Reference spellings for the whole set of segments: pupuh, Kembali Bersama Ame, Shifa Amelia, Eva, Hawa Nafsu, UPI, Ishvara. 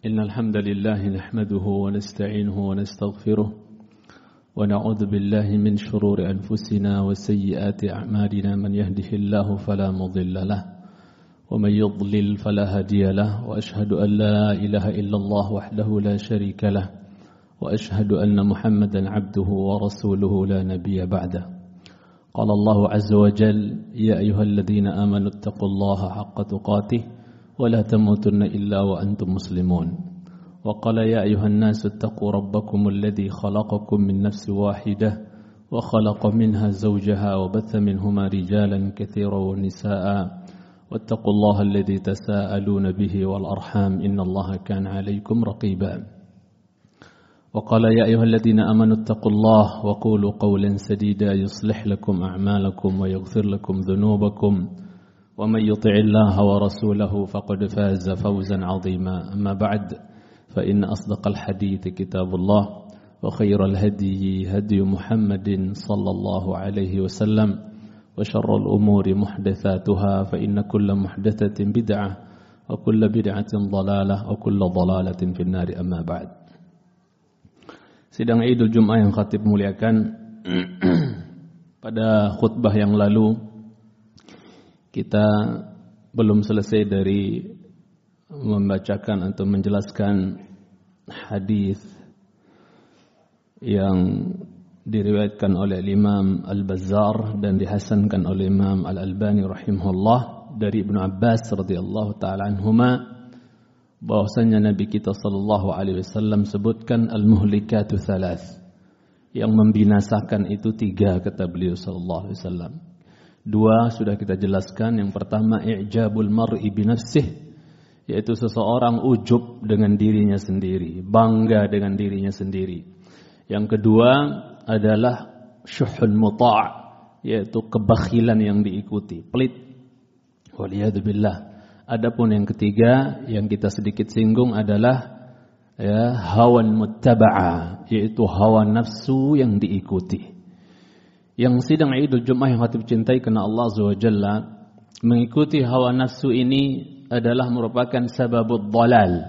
إن الحمد لله نحمده ونستعينه ونستغفره ونعوذ بالله من شرور أنفسنا وسيئات أعمالنا من يهده الله فلا مضل له ومن يضلل فلا هادي له وأشهد أن لا إله إلا الله وحده لا شريك له وأشهد أن محمدا عبده ورسوله لا نبي بعده قال الله عز وجل يا أيها الذين آمنوا اتقوا الله حق تقاته ولا تموتن إلا وأنتم مسلمون وقال يا أيها الناس اتقوا ربكم الذي خلقكم من نفس واحدة وخلق منها زوجها وبث منهما رجالا كثيرا ونساء واتقوا الله الذي تساءلون به والأرحام إن الله كان عليكم رقيبا وقال يا أيها الذين آمنوا اتقوا الله وقولوا قولا سديدا يصلح لكم أعمالكم ويغفر لكم ذنوبكم ومن يطع الله ورسوله فقد فاز فوزا عظيما أما بعد فإن أصدق الحديث كتاب الله وخير الهدي هدي محمد صلى الله عليه وسلم وشر الأمور محدثاتها فإن كل محدثة بدعة وكل بدعة ضلالة وكل ضلالة في النار أما بعد. Sidang Idul Jum'ah yang khatib muliakan, pada khutbah yang lalu kita belum selesai dari membacakan atau menjelaskan hadis yang diriwayatkan oleh Imam Al-Bazzar dan dihasankan oleh Imam Al-Albani rahimahullah dari Ibnu Abbas radhiyallahu taala anhuma, bahwasanya Nabi kita sallallahu alaihi wasallam sebutkan al-muhlikatu thalath, yang membinasakan itu tiga, kata beliau sallallahu alaihi wasallam. Dua sudah kita jelaskan. Yang pertama i'jabul mar'i bi nafsihi, yaitu seseorang ujub dengan dirinya sendiri, bangga dengan dirinya sendiri. Yang kedua adalah syuhun muta', yaitu kebakhilan yang diikuti, pelit. Waliyadzubillah. Adapun yang ketiga yang kita sedikit singgung adalah hawan muttaba'ah, yaitu hawa nafsu yang diikuti. Yang sidang Idul Jum'ah yang khatib cintai karena Allah Azza wa Jalla, mengikuti hawa nafsu ini adalah merupakan sababud dhalal,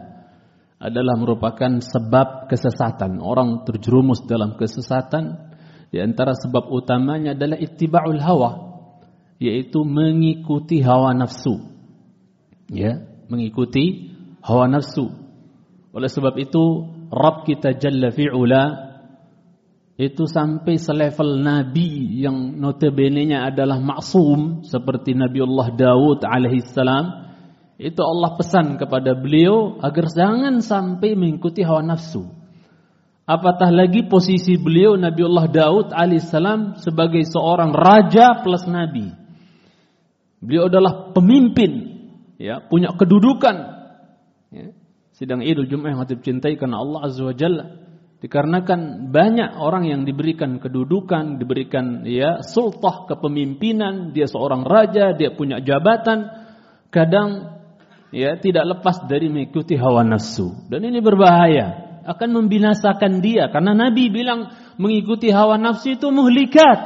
adalah merupakan sebab kesesatan. Orang terjerumus dalam kesesatan, di antara sebab utamanya adalah ittiba'ul hawa, yaitu mengikuti hawa nafsu. Ya, mengikuti hawa nafsu. Oleh sebab itu Rabb kita Jalla fi'ula itu sampai selevel nabi yang notabene-nya adalah maksum seperti Nabiullah Daud alaihissalam, itu Allah pesan kepada beliau agar jangan sampai mengikuti hawa nafsu. Apatah lagi posisi beliau Nabiullah Daud alaihissalam sebagai seorang raja plus nabi. Beliau adalah pemimpin, ya, punya kedudukan. Ya. Sidang Idul Jum'ah yang khatib cintai karena Allah Azza wa Jalla, dikarenakan banyak orang yang diberikan kedudukan, diberikan sultah, kepemimpinan, dia seorang raja, dia punya jabatan, kadang tidak lepas dari mengikuti hawa nafsu. Dan ini berbahaya, akan membinasakan dia, karena Nabi bilang mengikuti hawa nafsu itu muhlikat,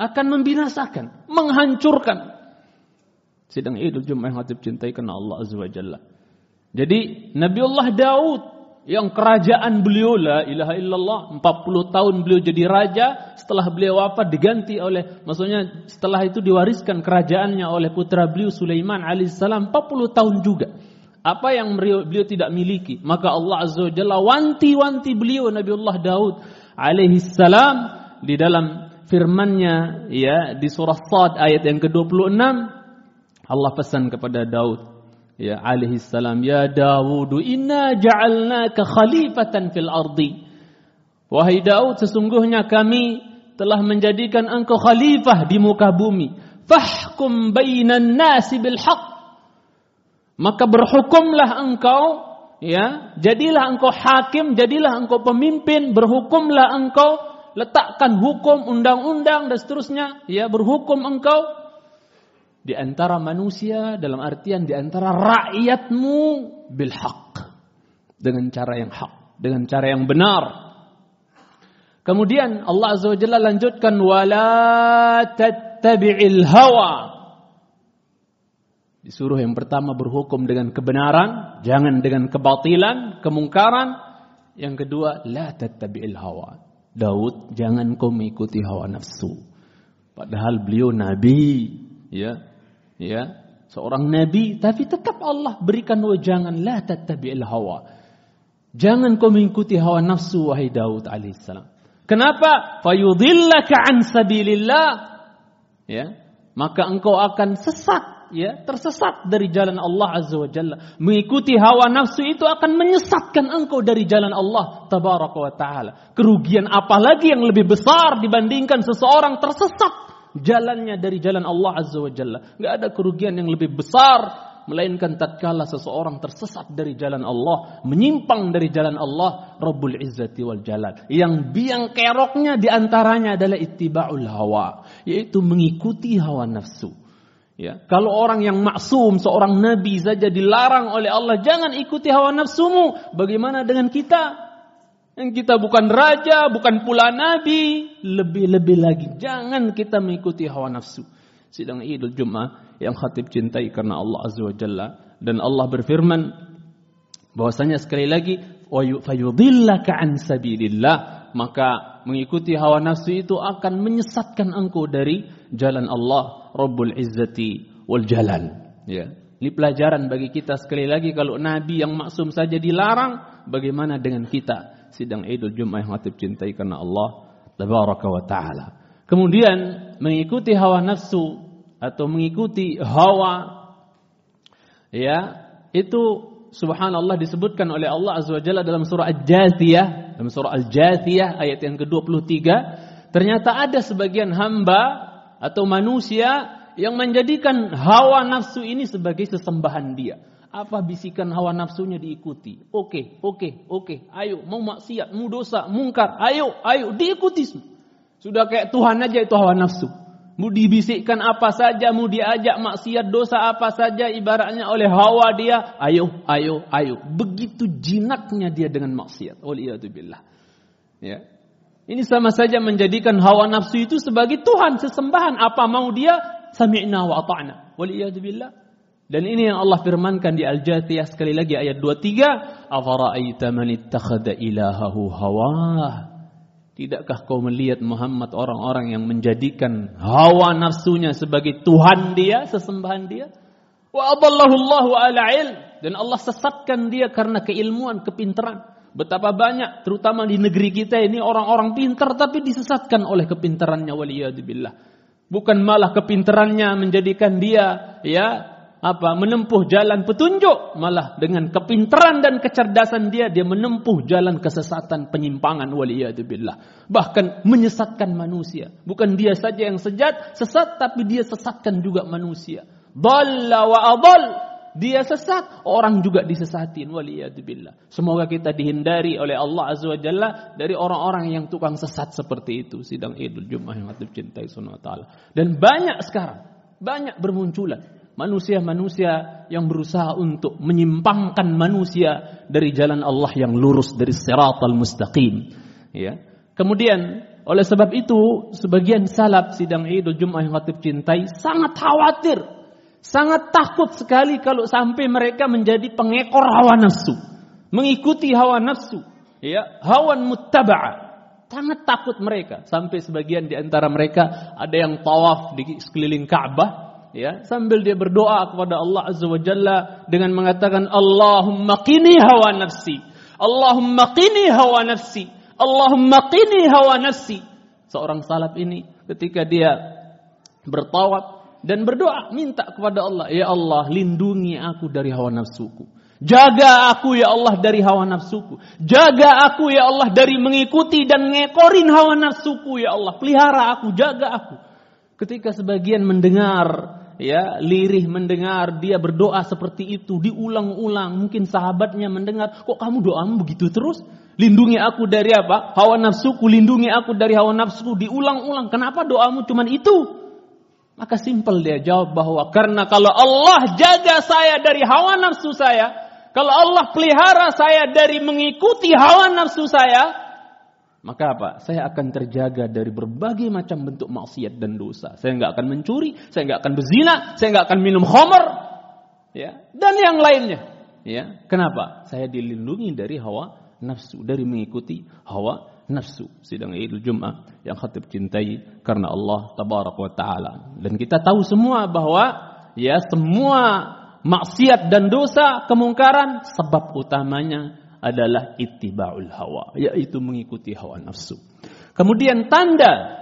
akan membinasakan, menghancurkan. Sidang Idul Jum'ah yang khatib cintai karena Allah Azza wa Jalla. Jadi Nabiullah Daud yang kerajaan beliau la ilaha illallah, 40 tahun beliau jadi raja, setelah beliau wafat diganti oleh, maksudnya setelah itu diwariskan kerajaannya oleh putra beliau Sulaiman alaihissalam 40 tahun juga. Apa yang beliau tidak miliki, maka Allah Azza wa Jalla wanti-wanti beliau Nabiullah Daud alaihissalam di dalam firman-Nya di surah Shad ayat yang ke-26. Allah pesan kepada Daud alaihi salam, ya Daud inna ja'alnaka khalifatan fil ardi, wahai Daud sesungguhnya kami telah menjadikan engkau khalifah di muka bumi, fahkum bainan nasi bil haqq, maka berhukumlah engkau, jadilah engkau hakim, jadilah engkau pemimpin, berhukumlah engkau, letakkan hukum, undang-undang dan seterusnya, berhukum engkau di antara manusia, dalam artian di antara rakyatmu bil haq, dengan cara yang hak, dengan cara yang benar. Kemudian Allah Azza wa Jalla lanjutkan, wala tattabi'il hawa, Disuruh yang pertama berhukum dengan kebenaran, jangan dengan kebatilan, kemungkaran. Yang kedua, la tattabi'il hawa. Daud, jangan kau mengikuti hawa nafsu. Padahal beliau nabi, ya, seorang nabi, tapi tetap Allah berikan wejangan la tattabi'il hawa. Jangan kau mengikuti hawa nafsu wahai Daud alaihissalam. Kenapa? Fayudhillaka an sabilillah. Ya, maka engkau akan sesat. Ya, tersesat dari jalan Allah Azza wa Jalla. Mengikuti hawa nafsu itu akan menyesatkan engkau dari jalan Allah Tabaraka wa Ta'ala. Kerugian apa lagi yang lebih besar dibandingkan seseorang tersesat jalannya dari jalan Allah Azza wa Jalla? Enggak ada kerugian yang lebih besar melainkan tatkala seseorang tersesat dari jalan Allah, menyimpang dari jalan Allah Rabbul Izzati wal Jalal. Yang biang keroknya diantaranya adalah ittiba'ul hawa, yaitu mengikuti hawa nafsu. Ya, kalau orang yang maksum, seorang nabi saja dilarang oleh Allah, jangan ikuti hawa nafsumu. Bagaimana dengan kita? Yang kita bukan raja, bukan pula nabi. Lebih-lebih lagi, jangan kita mengikuti hawa nafsu. Sidang Idul Jum'at yang khatib cintai karena Allah Azza wa Jalla. Dan Allah berfirman, bahwasanya sekali lagi, fayudhillaka an sabilillah. Maka mengikuti hawa nafsu itu akan menyesatkan engkau dari jalan Allah Rabbul Izzati wal Jalal. Ya. Ini pelajaran bagi kita sekali lagi. Kalau Nabi yang maksum saja dilarang, bagaimana dengan kita? Sidang Idul Jum'at yang khatib cintai karena Allah Tabaraka wa Ta'ala. Kemudian mengikuti hawa nafsu atau mengikuti hawa, ya, itu subhanallah disebutkan oleh Allah Azza wa Jalla dalam surah Al-Jathiyah, dalam surah Al-Jathiyah ayat yang ke-23. Ternyata ada sebagian hamba atau manusia yang menjadikan hawa nafsu ini sebagai sesembahan dia. Apa bisikan hawa nafsunya diikuti. Oke. Ayo, mau maksiat, mau dosa, mungkar. Ayo, diikuti semua. Sudah kayak Tuhan aja itu hawa nafsu. Mau dibisikkan apa saja, mau diajak maksiat dosa apa saja, ibaratnya oleh hawa dia. Ayo. Begitu jinaknya dia dengan maksiat. Waliyatubillah. Ya. Ini sama saja menjadikan hawa nafsu itu sebagai Tuhan, sesembahan. Apa mau dia? Sami'na wa ata'na. Waliyahdubillah. Dan ini yang Allah firmankan di Al-Jathiyah sekali lagi ayat 23. Afara'aita manittakhada ilahahu hawah. Tidakkah kau melihat Muhammad orang-orang yang menjadikan hawa nafsunya sebagai Tuhan dia, sesembahan dia? Wa adallahullahu ala ilm. Dan Allah sesatkan dia karena keilmuan, kepintaran. Betapa banyak, terutama di negeri kita ini, orang-orang pintar tapi disesatkan oleh kepintarannya, waliyadzubillah. Bukan malah kepintarannya menjadikan dia, menempuh jalan petunjuk, malah dengan kepintaran dan kecerdasan dia menempuh jalan kesesatan, penyimpangan, waliyadzubillah. Bahkan menyesatkan manusia. Bukan dia saja yang sesat, tapi dia sesatkan juga manusia. Dhalla wa adhal. Dia sesat, orang juga disesatin, waliyadzubillah. Semoga kita dihindari oleh Allah Azza wa Jalla dari orang-orang yang tukang sesat seperti itu. Sidang Idul Jum'at yang khatib cintai Subhanahu wa Ta'ala. Dan banyak sekarang, banyak bermunculan manusia-manusia yang berusaha untuk menyimpangkan manusia dari jalan Allah yang lurus, dari siratal mustaqim. Ya. Kemudian oleh sebab itu sebagian salaf sidang Idul Jum'at yang khatib cintai sangat khawatir, sangat takut sekali kalau sampai mereka menjadi pengekor hawa nafsu, mengikuti hawa nafsu, hawan muttaba'ah. Sangat takut mereka, sampai sebagian di antara mereka ada yang tawaf di sekeliling Ka'bah, sambil dia berdoa kepada Allah Azza wa Jalla dengan mengatakan Allahumma qini hawa nafsi, Allahumma qini hawa nafsi, Allahumma qini hawa nafsi. Seorang salaf ini ketika dia bertawaf dan berdoa minta kepada Allah, ya Allah lindungi aku dari hawa nafsuku. Jaga aku ya Allah dari hawa nafsuku. Jaga aku ya Allah dari mengikuti dan ngekorin hawa nafsuku ya Allah. Pelihara aku, jaga aku. Ketika sebagian mendengar, lirih mendengar dia berdoa seperti itu diulang-ulang, mungkin sahabatnya mendengar, kok kamu doamu begitu terus? Lindungi aku dari apa? Hawa nafsuku, lindungi aku dari hawa nafsuku, diulang-ulang. Kenapa doamu cuman itu? Maka simpel dia jawab bahwa karena kalau Allah jaga saya dari hawa nafsu saya, kalau Allah pelihara saya dari mengikuti hawa nafsu saya, maka apa? Saya akan terjaga dari berbagai macam bentuk maksiat dan dosa. Saya enggak akan mencuri, saya enggak akan berzina, saya enggak akan minum khamar. ya, dan yang lainnya. Ya, kenapa? Saya dilindungi dari hawa nafsu, dari mengikuti hawa nafsu. Sidang Idul Jum'at yang khatib cintai karena Allah tabaraka wa taala. Dan kita tahu semua bahwa ya semua maksiat dan dosa, kemungkaran, sebab utamanya adalah ittiba'ul hawa, yaitu mengikuti hawa nafsu. Kemudian tanda,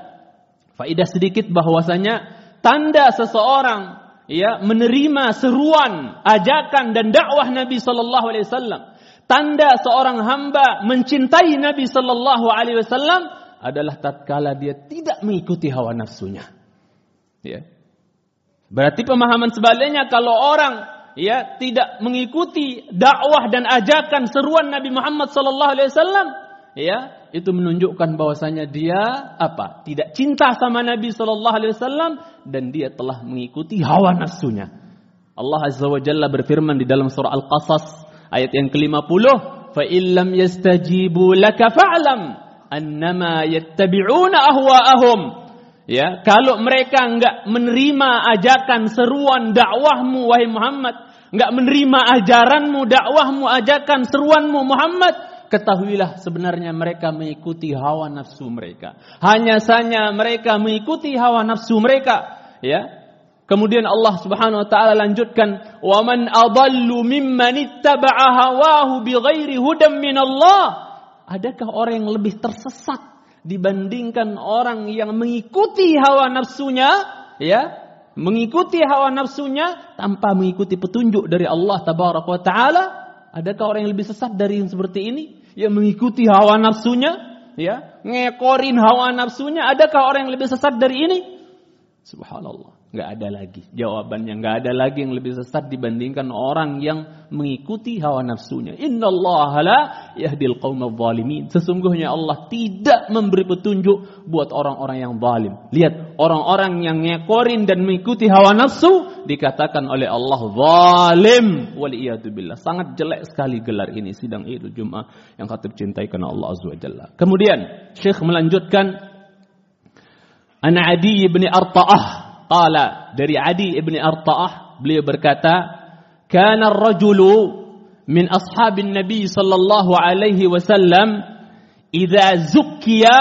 faidah sedikit bahwasanya tanda seseorang ya menerima seruan, ajakan dan dakwah Nabi sallallahu alaihi wasallam. Tanda seorang hamba mencintai Nabi sallallahu alaihi wasallam adalah tatkala dia tidak mengikuti hawa nafsunya. Ya. Berarti pemahaman sebaliknya, kalau orang ya tidak mengikuti dakwah dan ajakan seruan Nabi Muhammad sallallahu alaihi wasallam, ya, itu menunjukkan bahwasanya dia apa? Tidak cinta sama Nabi sallallahu alaihi wasallam dan dia telah mengikuti hawa nafsunya. Allah Azza wa Jalla berfirman di dalam surah Al-Qasas ayat yang ke-50, "Fa illam yastajibu laka fa'lam annama yattabi'una ahwa'ahum." Ya, kalau mereka enggak menerima ajakan seruan dakwahmu wahai Muhammad, enggak menerima ajaranmu, dakwahmu, ajakan seruanmu Muhammad, ketahuilah sebenarnya mereka mengikuti hawa nafsu mereka. Hanya saja mereka mengikuti hawa nafsu mereka, ya. Kemudian Allah Subhanahu wa taala lanjutkan, "Wa man adallu mimman ittaba'a hawahu bighairi hudan minallah." Adakah orang yang lebih tersesat dibandingkan orang yang mengikuti hawa nafsunya, ya, mengikuti hawa nafsunya tanpa mengikuti petunjuk dari Allah Tabaraka wa Taala? Adakah orang yang lebih sesat dari yang seperti ini, yang mengikuti hawa nafsunya, ya, ngekorin hawa nafsunya? Adakah orang yang lebih sesat dari ini? Subhanallah, nggak ada lagi jawabannya, nggak ada lagi yang lebih sesat dibandingkan orang yang mengikuti hawa nafsunya. Innallaha la yahdil qaumadh dhalimin. Sesungguhnya Allah tidak memberi petunjuk buat orang-orang yang zalim. Lihat, orang-orang yang ngekorin dan mengikuti hawa nafsu dikatakan oleh Allah zalim, wal iyadu billah. Sangat jelek sekali gelar ini, sidang Idul Jum'at yang khatib cintai karena Allah Azza wa Jalla. Kemudian Syekh melanjutkan, An Adi ibn Arta'ah qala, dari Adi ibn Arta'ah beliau berkata, kana ar-rajulu min ashabin nabi sallallahu alaihi wasallam idza zukkiya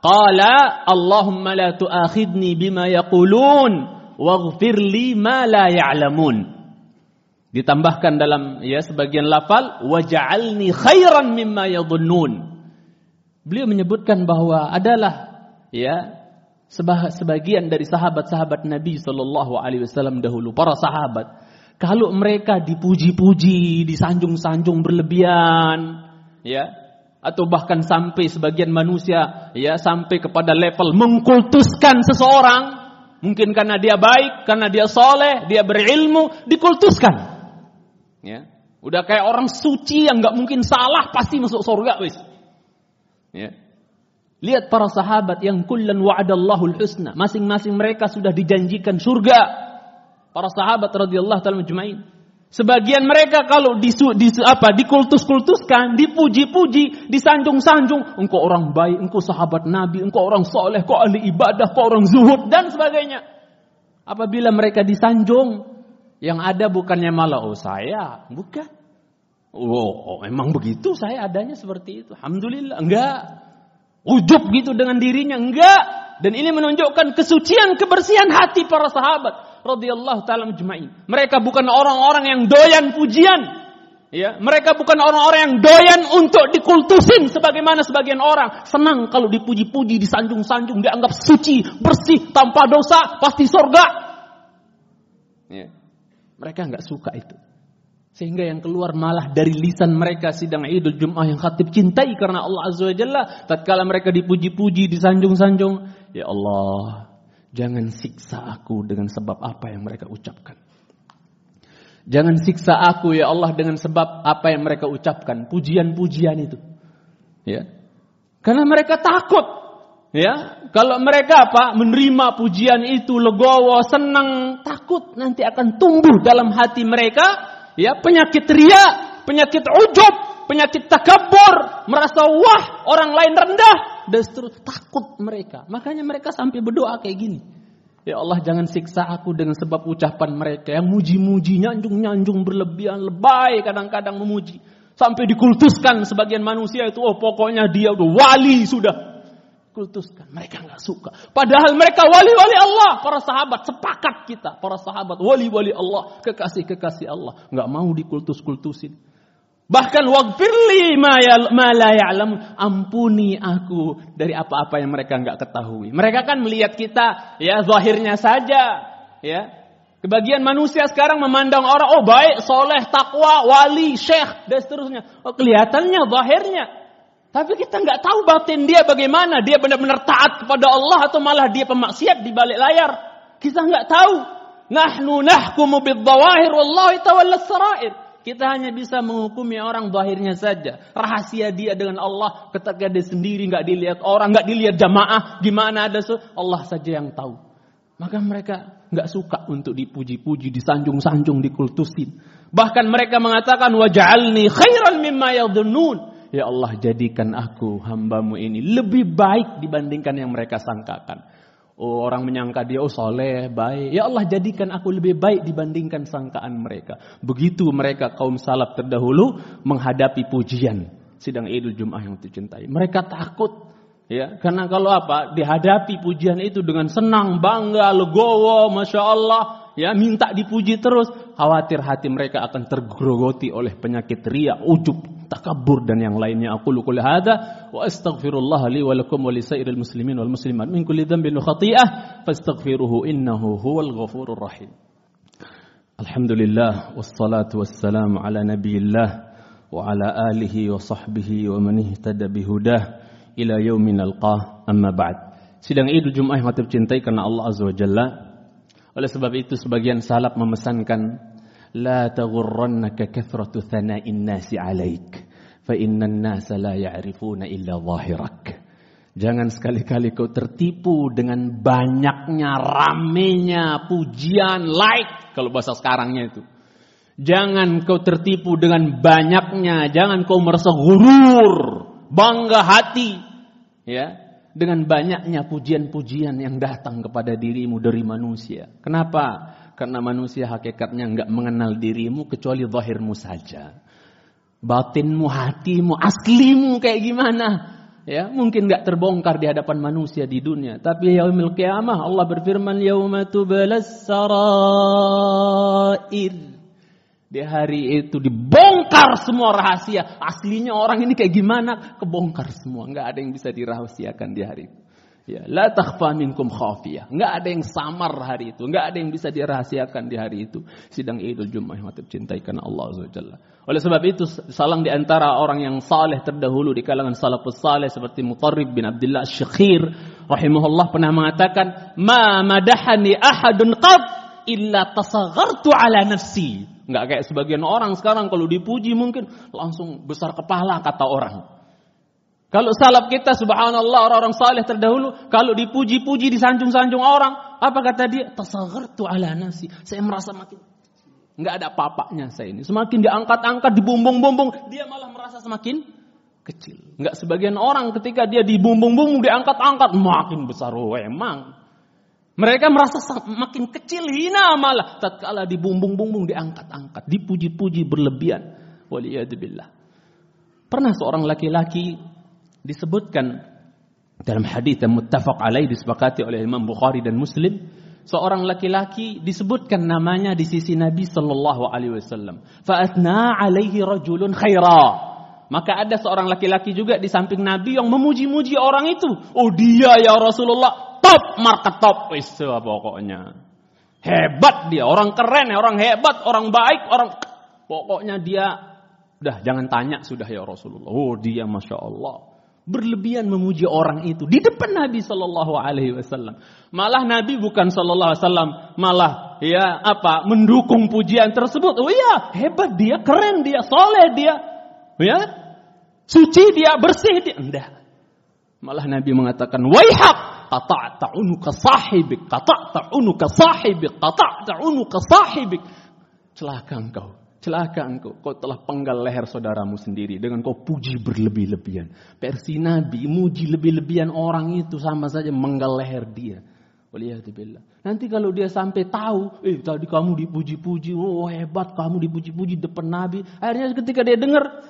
qala Allahumma la tu'akhidni bima yaqulun waghfir li ma la ya'lamun. Ditambahkan dalam ya sebagian lafal, waj'alni khairan mimma yadhunnun. Beliau menyebutkan bahwa adalah ya sebagian dari sahabat-sahabat Nabi sallallahu alaihi wasallam dahulu, para sahabat, kalau mereka dipuji-puji, disanjung-sanjung berlebihan, ya, atau bahkan sampai sebagian manusia ya sampai kepada level mengkultuskan seseorang, mungkin karena dia baik, karena dia soleh, dia berilmu, dikultuskan. Ya, udah kayak orang suci yang enggak mungkin salah, pasti masuk surga wis. Ya. Lihat para sahabat yang kullan wa'adallahul husna. Masing-masing mereka sudah dijanjikan surga. Para sahabat radhiyallahu ta'ala majma'in. Sebagian mereka kalau dikultus-kultuskan, dipuji-puji, disanjung-sanjung. Engkau orang baik, engkau sahabat Nabi, engkau orang soleh, engkau ahli ibadah, engkau orang zuhud, dan sebagainya. Apabila mereka disanjung, yang ada bukannya malah, oh saya, bukan. Oh emang begitu saya adanya seperti itu. Alhamdulillah, enggak. Ujub gitu dengan dirinya, enggak. Dan ini menunjukkan kesucian, kebersihan hati para sahabat radhiyallahu ta'ala majma'in. Mereka bukan orang-orang yang doyan pujian, ya. Mereka bukan orang-orang yang doyan untuk dikultusin sebagaimana sebagian orang. Senang kalau dipuji-puji, disanjung-sanjung, dianggap suci, bersih, tanpa dosa, pasti surga, ya. Mereka enggak suka itu. Sehingga yang keluar malah dari lisan mereka, sidang Idul Jum'ah yang khatib cintai karena Allah Azza wa Jalla, tatkala mereka dipuji-puji, disanjung-sanjung, ya Allah, jangan siksa aku dengan sebab apa yang mereka ucapkan. Jangan siksa aku ya Allah dengan sebab apa yang mereka ucapkan, pujian-pujian itu. Ya. Karena mereka takut. Ya, kalau mereka apa? Menerima pujian itu legowo, senang, takut nanti akan tumbuh dalam hati mereka ya penyakit ria, penyakit ujub, penyakit takabur, merasa wah orang lain rendah, dan seterusnya, takut mereka. Makanya mereka sampai berdoa kayak gini. Ya Allah, jangan siksa aku dengan sebab ucapan mereka yang muji-muji, nyanjung-nyanjung berlebihan, lebay kadang-kadang memuji. Sampai dikultuskan sebagian manusia itu, oh pokoknya dia udah wali sudah. Kultuskan, mereka gak suka. Padahal mereka wali-wali Allah, para sahabat, sepakat kita. Para sahabat, wali-wali Allah, kekasih-kekasih Allah. Gak mau dikultus-kultusin. Bahkan waghfirli ma la ya'lamun, ampuni aku dari apa-apa yang mereka enggak ketahui. Mereka kan melihat kita ya zahirnya saja, ya. Kebagian manusia sekarang memandang orang oh baik, soleh, takwa, wali, syekh dan seterusnya. Oh kelihatannya zahirnya. Tapi kita enggak tahu batin dia bagaimana, dia benar-benar taat kepada Allah atau malah dia pemaksiat di balik layar. Kita enggak tahu. Nahnu nahkumu bidh-dhawahir wallahu tawalla as-sarair. Kita hanya bisa menghukumi orang zahirnya saja. Rahasia dia dengan Allah. Ketika dia sendiri, gak dilihat orang. Gak dilihat jamaah. Gimana ada Allah saja yang tahu. Maka mereka gak suka untuk dipuji-puji. Disanjung-sanjung, dikultusin. Bahkan mereka mengatakan, waja'alni khairan mimma yadhunnun. Ya Allah, jadikan aku hambamu ini lebih baik dibandingkan yang mereka sangkakan. Oh, orang menyangka dia, oh soleh, baik. Ya Allah, jadikan aku lebih baik dibandingkan sangkaan mereka. Begitu mereka kaum salaf terdahulu menghadapi pujian sidang Idul Jum'ah yang dicintai. Mereka takut. Ya, karena kalau apa? Dihadapi pujian itu dengan senang, bangga, legowo, Masya Allah. Ya, minta dipuji terus. Khawatir hati mereka akan tergerogoti oleh penyakit riya, ujub, takabur dan yang lainnya. Aku lukul hadza wa astaghfirullah li wa lakum wa li sairil muslimin wal muslimat min kulli dhanbin wa khati'ah fastaghfiruhu innahu huwal ghafurur rahim. Alhamdulillah wassalatu wassalamu ala nabiyillah wa ala alihi wa sahbihi wa man ihtada bihudah ila yaumin alqah amma ba'd. Sidang Idul Jum'ah yang kami cintai karena Allah Azza wa Jalla. Oleh sebab itu sebagian salaf memesankan la taghurrannaka kathratu thana'in nasi 'alaik fa innan nasa la ya'rifuna illa zahirak. Jangan sekali-kali kau tertipu dengan banyaknya, ramenya pujian, like kalau bahasa sekarangnya itu. Jangan kau tertipu dengan banyaknya, jangan kau merasa gurur, bangga hati ya dengan banyaknya pujian-pujian yang datang kepada dirimu dari manusia. Kenapa? Karena manusia hakikatnya enggak mengenal dirimu kecuali zahirmu saja. Batinmu, hatimu, aslimu kayak gimana? Ya, mungkin enggak terbongkar di hadapan manusia di dunia. Tapi yaumil qiyamah Allah berfirman yauma tublas sarair. Di hari itu dibongkar semua rahasia. Aslinya orang ini kayak gimana? Kebongkar semua. Enggak ada yang bisa dirahasiakan di hari itu. Ya, la takhfa minkum khafiyah. Enggak ada yang samar hari itu. Enggak ada yang bisa dirahasiakan di hari itu. Sidang Idul Jum'ah yang cintai karena Allah Azza wa Jalla. Oleh sebab itu, salah di antara orang yang saleh terdahulu di kalangan salafus saleh seperti Mutarrib bin Abdullah Syakhir rahimahullah pernah mengatakan, "Ma madahani ahadun qad illa tasaghartu ala nafsi." Enggak kayak sebagian orang sekarang kalau dipuji mungkin langsung besar kepala kata orang. Kalau salaf kita subhanallah orang-orang saleh terdahulu kalau dipuji-puji disanjung-sanjung orang, apa kata dia? Tasaghartu ala nafsi. Saya merasa makin enggak ada apa-apanya saya ini. Semakin diangkat-angkat, dibumbung-bumbung, dia malah merasa semakin kecil. Enggak sebagian orang ketika dia dibumbung-bumbung, diangkat-angkat makin besar. Oh, emang mereka merasa makin kecil, hina malah. Tatkala dibumbung-bumbung, diangkat-angkat. Dipuji-puji berlebihan. Waliyadzubillah. Pernah seorang laki-laki disebutkan dalam hadis yang muttafaq alaih disepakati oleh Imam Bukhari dan Muslim. Seorang laki-laki disebutkan namanya di sisi Nabi SAW. Fa'atna alaihi rajulun khaira. Maka ada seorang laki-laki juga di samping Nabi yang memuji-muji orang itu. Oh dia ya Rasulullah. Top, market top, pokoknya hebat dia, orang keren, orang hebat, orang baik, orang pokoknya dia, udah jangan tanya sudah ya Rasulullah. Oh dia Masya Allah, berlebihan memuji orang itu di depan Nabi SAW. Malah Nabi bukan SAW, malah ya apa mendukung pujian tersebut. Oh iya hebat dia, keren dia, soleh dia, ya suci dia, bersih dia. Enggak, malah Nabi mengatakan waihak. Qata'ta unuka sahibik. Celaka engkau. Kau telah penggal leher saudaramu sendiri dengan kau puji berlebih-lebihan. Versi Nabi muji lebih-lebihan orang itu sama saja menggal leher dia. Waliyahzubillah. Nanti kalau dia sampai tahu, tadi kamu dipuji-puji, hebat kamu dipuji-puji depan Nabi. Akhirnya ketika dia dengar,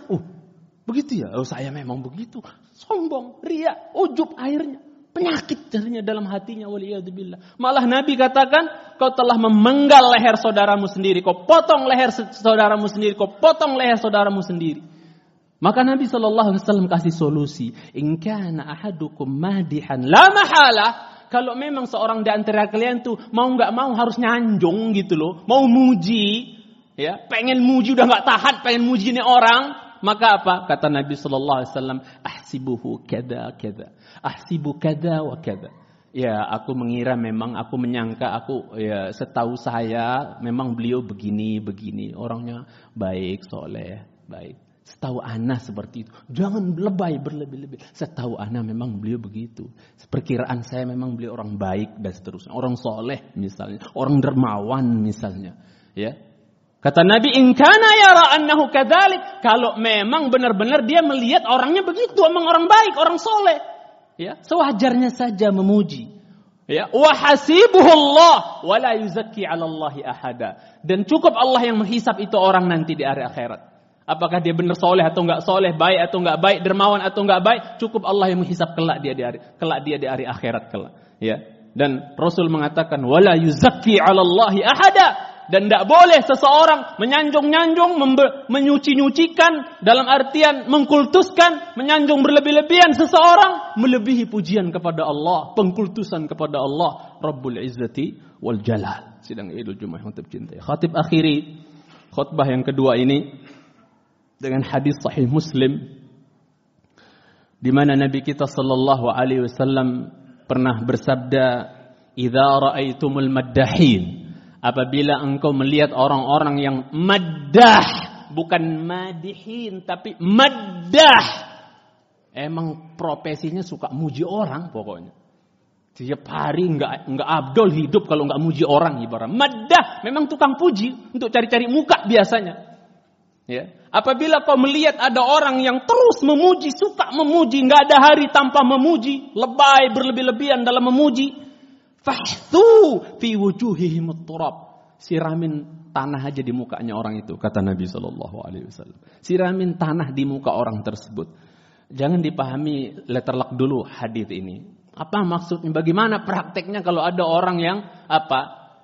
begitu ya, saya memang begitu. Sombong, ria, ujub akhirnya. Penyakit akhirnya dalam hatinya waliyahzubillah. Malah Nabi katakan, kau telah memenggal leher saudaramu sendiri. Kau potong leher saudaramu sendiri. Kau potong leher saudaramu sendiri. Maka Nabi SAW kasih solusi. In kana ahadukum madihan la mahala. Kalau memang seorang di antara kalian tuh mau enggak mau harus nyanjung gitu loh. Mau muji. Ya, pengen muji udah enggak tahan. Pengen muji ini orang. Maka apa? Kata Nabi SAW. Ahsibuhu kada kada. Ahsibu kada wa kada. Ya, aku mengira memang, aku menyangka, setahu saya memang beliau begini. Orangnya baik, soleh, baik. Setahu ana seperti itu. Jangan berlebih-lebih. Setahu ana memang beliau begitu. Perkiraan saya memang beliau orang baik dan seterusnya. Orang soleh misalnya. Orang dermawan misalnya. Ya. Kata Nabi, In kana yara annahu kadhalik. Kalau memang benar-benar dia melihat orangnya begitu. Memang orang baik, orang soleh. Ya. Sewajarnya saja memuji. Ya, wa hasibuhu Allah wa la yuzakki 'ala Allahi ahada. Dan cukup Allah yang menghisap itu orang nanti di hari akhirat. Apakah dia benar soleh atau enggak soleh, baik atau enggak baik, dermawan atau enggak baik, cukup Allah yang menghisap kelak dia di hari akhirat kelak. Ya. Dan Rasul mengatakan wala yuzakki 'ala Allahi ahada, dan tidak boleh seseorang menyanjung-nyanjung, menyuci-nyucikan dalam artian mengkultuskan, menyanjung berlebih-lebihan seseorang melebihi pujian kepada Allah, pengkultusan kepada Allah Rabbul Izzati wal Jalal. Sidang Idul Jumat khutib cintai. Khatib akhiri khutbah yang kedua ini dengan hadis Sahih Muslim, di mana Nabi kita Sallallahu Alaihi Wasallam pernah bersabda, "Idza ra'aitumul maddahin." Apabila engkau melihat orang-orang yang maddah, bukan madihin, tapi maddah. Emang profesinya suka muji orang, pokoknya. Tiap hari enggak abdol hidup kalau enggak muji orang, ibarat. Maddah, memang tukang puji untuk cari-cari muka biasanya. Ya. Apabila kau melihat ada orang yang terus memuji, suka memuji, enggak ada hari tanpa memuji, lebay berlebih-lebihan dalam memuji, fahthu fi wujuhihim turab, siramin tanah aja di mukanya orang itu, kata Nabi sallallahu alaihi wasallam. Siramin tanah di muka orang tersebut. Jangan dipahami letterlek dulu hadis ini. Apa maksudnya? Bagaimana prakteknya kalau ada orang yang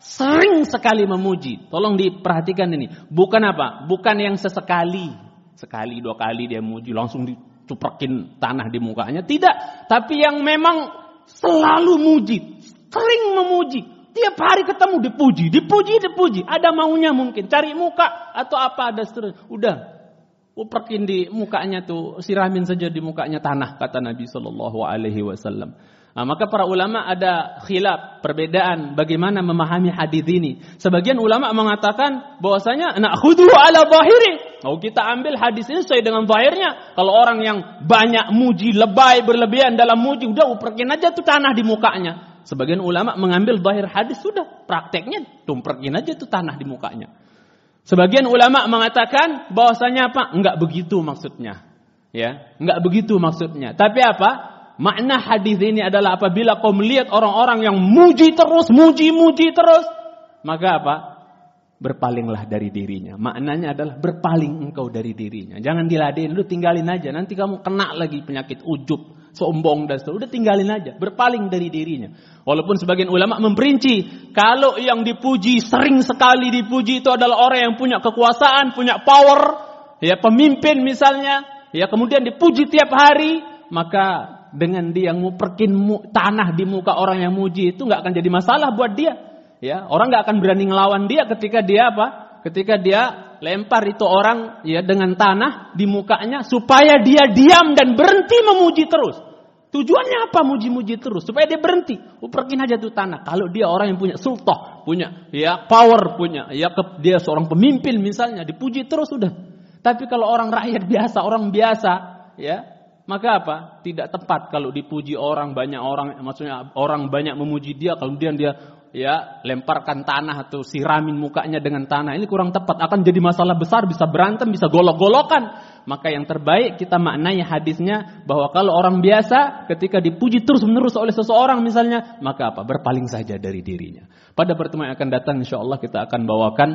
sering sekali memuji. Tolong diperhatikan ini. Bukan bukan yang sesekali. Sekali, dua kali dia muji. Langsung dicuprekin tanah di mukanya. Tidak. Tapi yang memang selalu muji. Sering memuji. Tiap hari ketemu dipuji. Ada maunya mungkin. Cari muka atau ada seterusnya. Udah. Uprekin di mukanya tuh. Siramin saja di mukanya tanah. Kata Nabi SAW. Nah, maka para ulama ada khilaf, perbedaan bagaimana memahami hadis ini. Sebagian ulama mengatakan bahwasanya na'khudhu ala zahiri. Kita ambil hadis ini sesuai dengan zahirnya. Kalau orang yang banyak muji, lebay, berlebihan dalam muji, udah uperkin aja tuh tanah di mukanya. Sebagian ulama mengambil zahir hadis, sudah prakteknya tumperkin aja tuh tanah di mukanya. Sebagian ulama mengatakan bahwasanya enggak begitu maksudnya. Ya, enggak begitu maksudnya. Tapi makna hadis ini adalah apabila kau melihat orang-orang yang muji terus, maka berpalinglah dari dirinya. Maknanya adalah berpaling engkau dari dirinya. Jangan diladenin, lu tinggalin aja. Nanti kamu kena lagi penyakit ujub, sombong dan seterusnya. Udah tinggalin aja, berpaling dari dirinya. Walaupun sebagian ulama memperinci, kalau yang dipuji, sering sekali dipuji itu adalah orang yang punya kekuasaan, punya power, ya pemimpin misalnya, ya kemudian dipuji tiap hari, maka dengan dia nguperkin tanah di muka orang yang muji itu enggak akan jadi masalah buat dia. Ya, orang enggak akan berani ngelawan dia ketika dia Ketika dia lempar itu orang dengan tanah di mukanya supaya dia diam dan berhenti memuji terus. Tujuannya muji-muji terus supaya dia berhenti. Uperkin aja tuh tanah. Kalau dia orang yang punya sultah, punya power, punya dia seorang pemimpin misalnya, dipuji terus sudah. Tapi kalau orang rakyat biasa, maka tidak tepat kalau dipuji orang banyak memuji dia, kemudian dia ya, lemparkan tanah atau siramin mukanya dengan tanah, ini kurang tepat, akan jadi masalah besar, bisa berantem, bisa golok-golokan. Maka yang terbaik kita maknai hadisnya bahwa kalau orang biasa ketika dipuji terus-menerus oleh seseorang misalnya, maka apa? Berpaling saja dari dirinya. Pada pertemuan yang akan datang insyaallah kita akan bawakan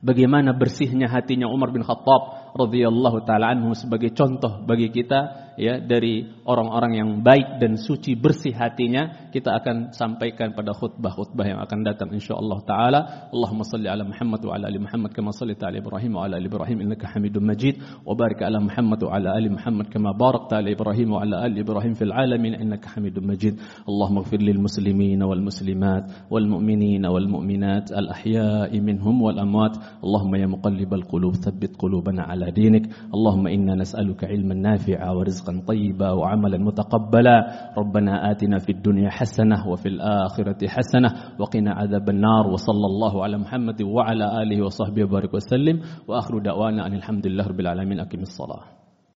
bagaimana bersihnya hatinya Umar bin Khattab radhiyallahu taala anhu sebagai contoh bagi kita, ya, dari orang-orang yang baik dan suci bersih hatinya. Kita akan sampaikan pada khutbah-khutbah yang akan datang insyaallah taala. Allahumma shalli ala Muhammad wa ala ali Muhammad kama shallaita ala Ibrahim wa ala ali Ibrahim innaka Hamidum Majid wa barik ala Muhammad wa ala ali Muhammad kama barakta ala Ibrahim wa ala ali Ibrahim fil alamin innaka Hamidum Majid. Allahumma ighfir lil muslimin wal muslimat wal mu'minin wal mu'minat al ahya'i minhum wal amwat. اللهم يا مقلب القلوب ثبت قلوبنا على دينك اللهم إنا نسألك علما نافعا ورزقا طيبا وعملا متقبلا ربنا آتنا في الدنيا حسنة وفي الآخرة حسنة وقنا عذاب النار وصلى الله على محمد وعلى آله وصحبه وبارك وسلم وآخر دعوانا أن الحمد لله رب العالمين أقم الصلاة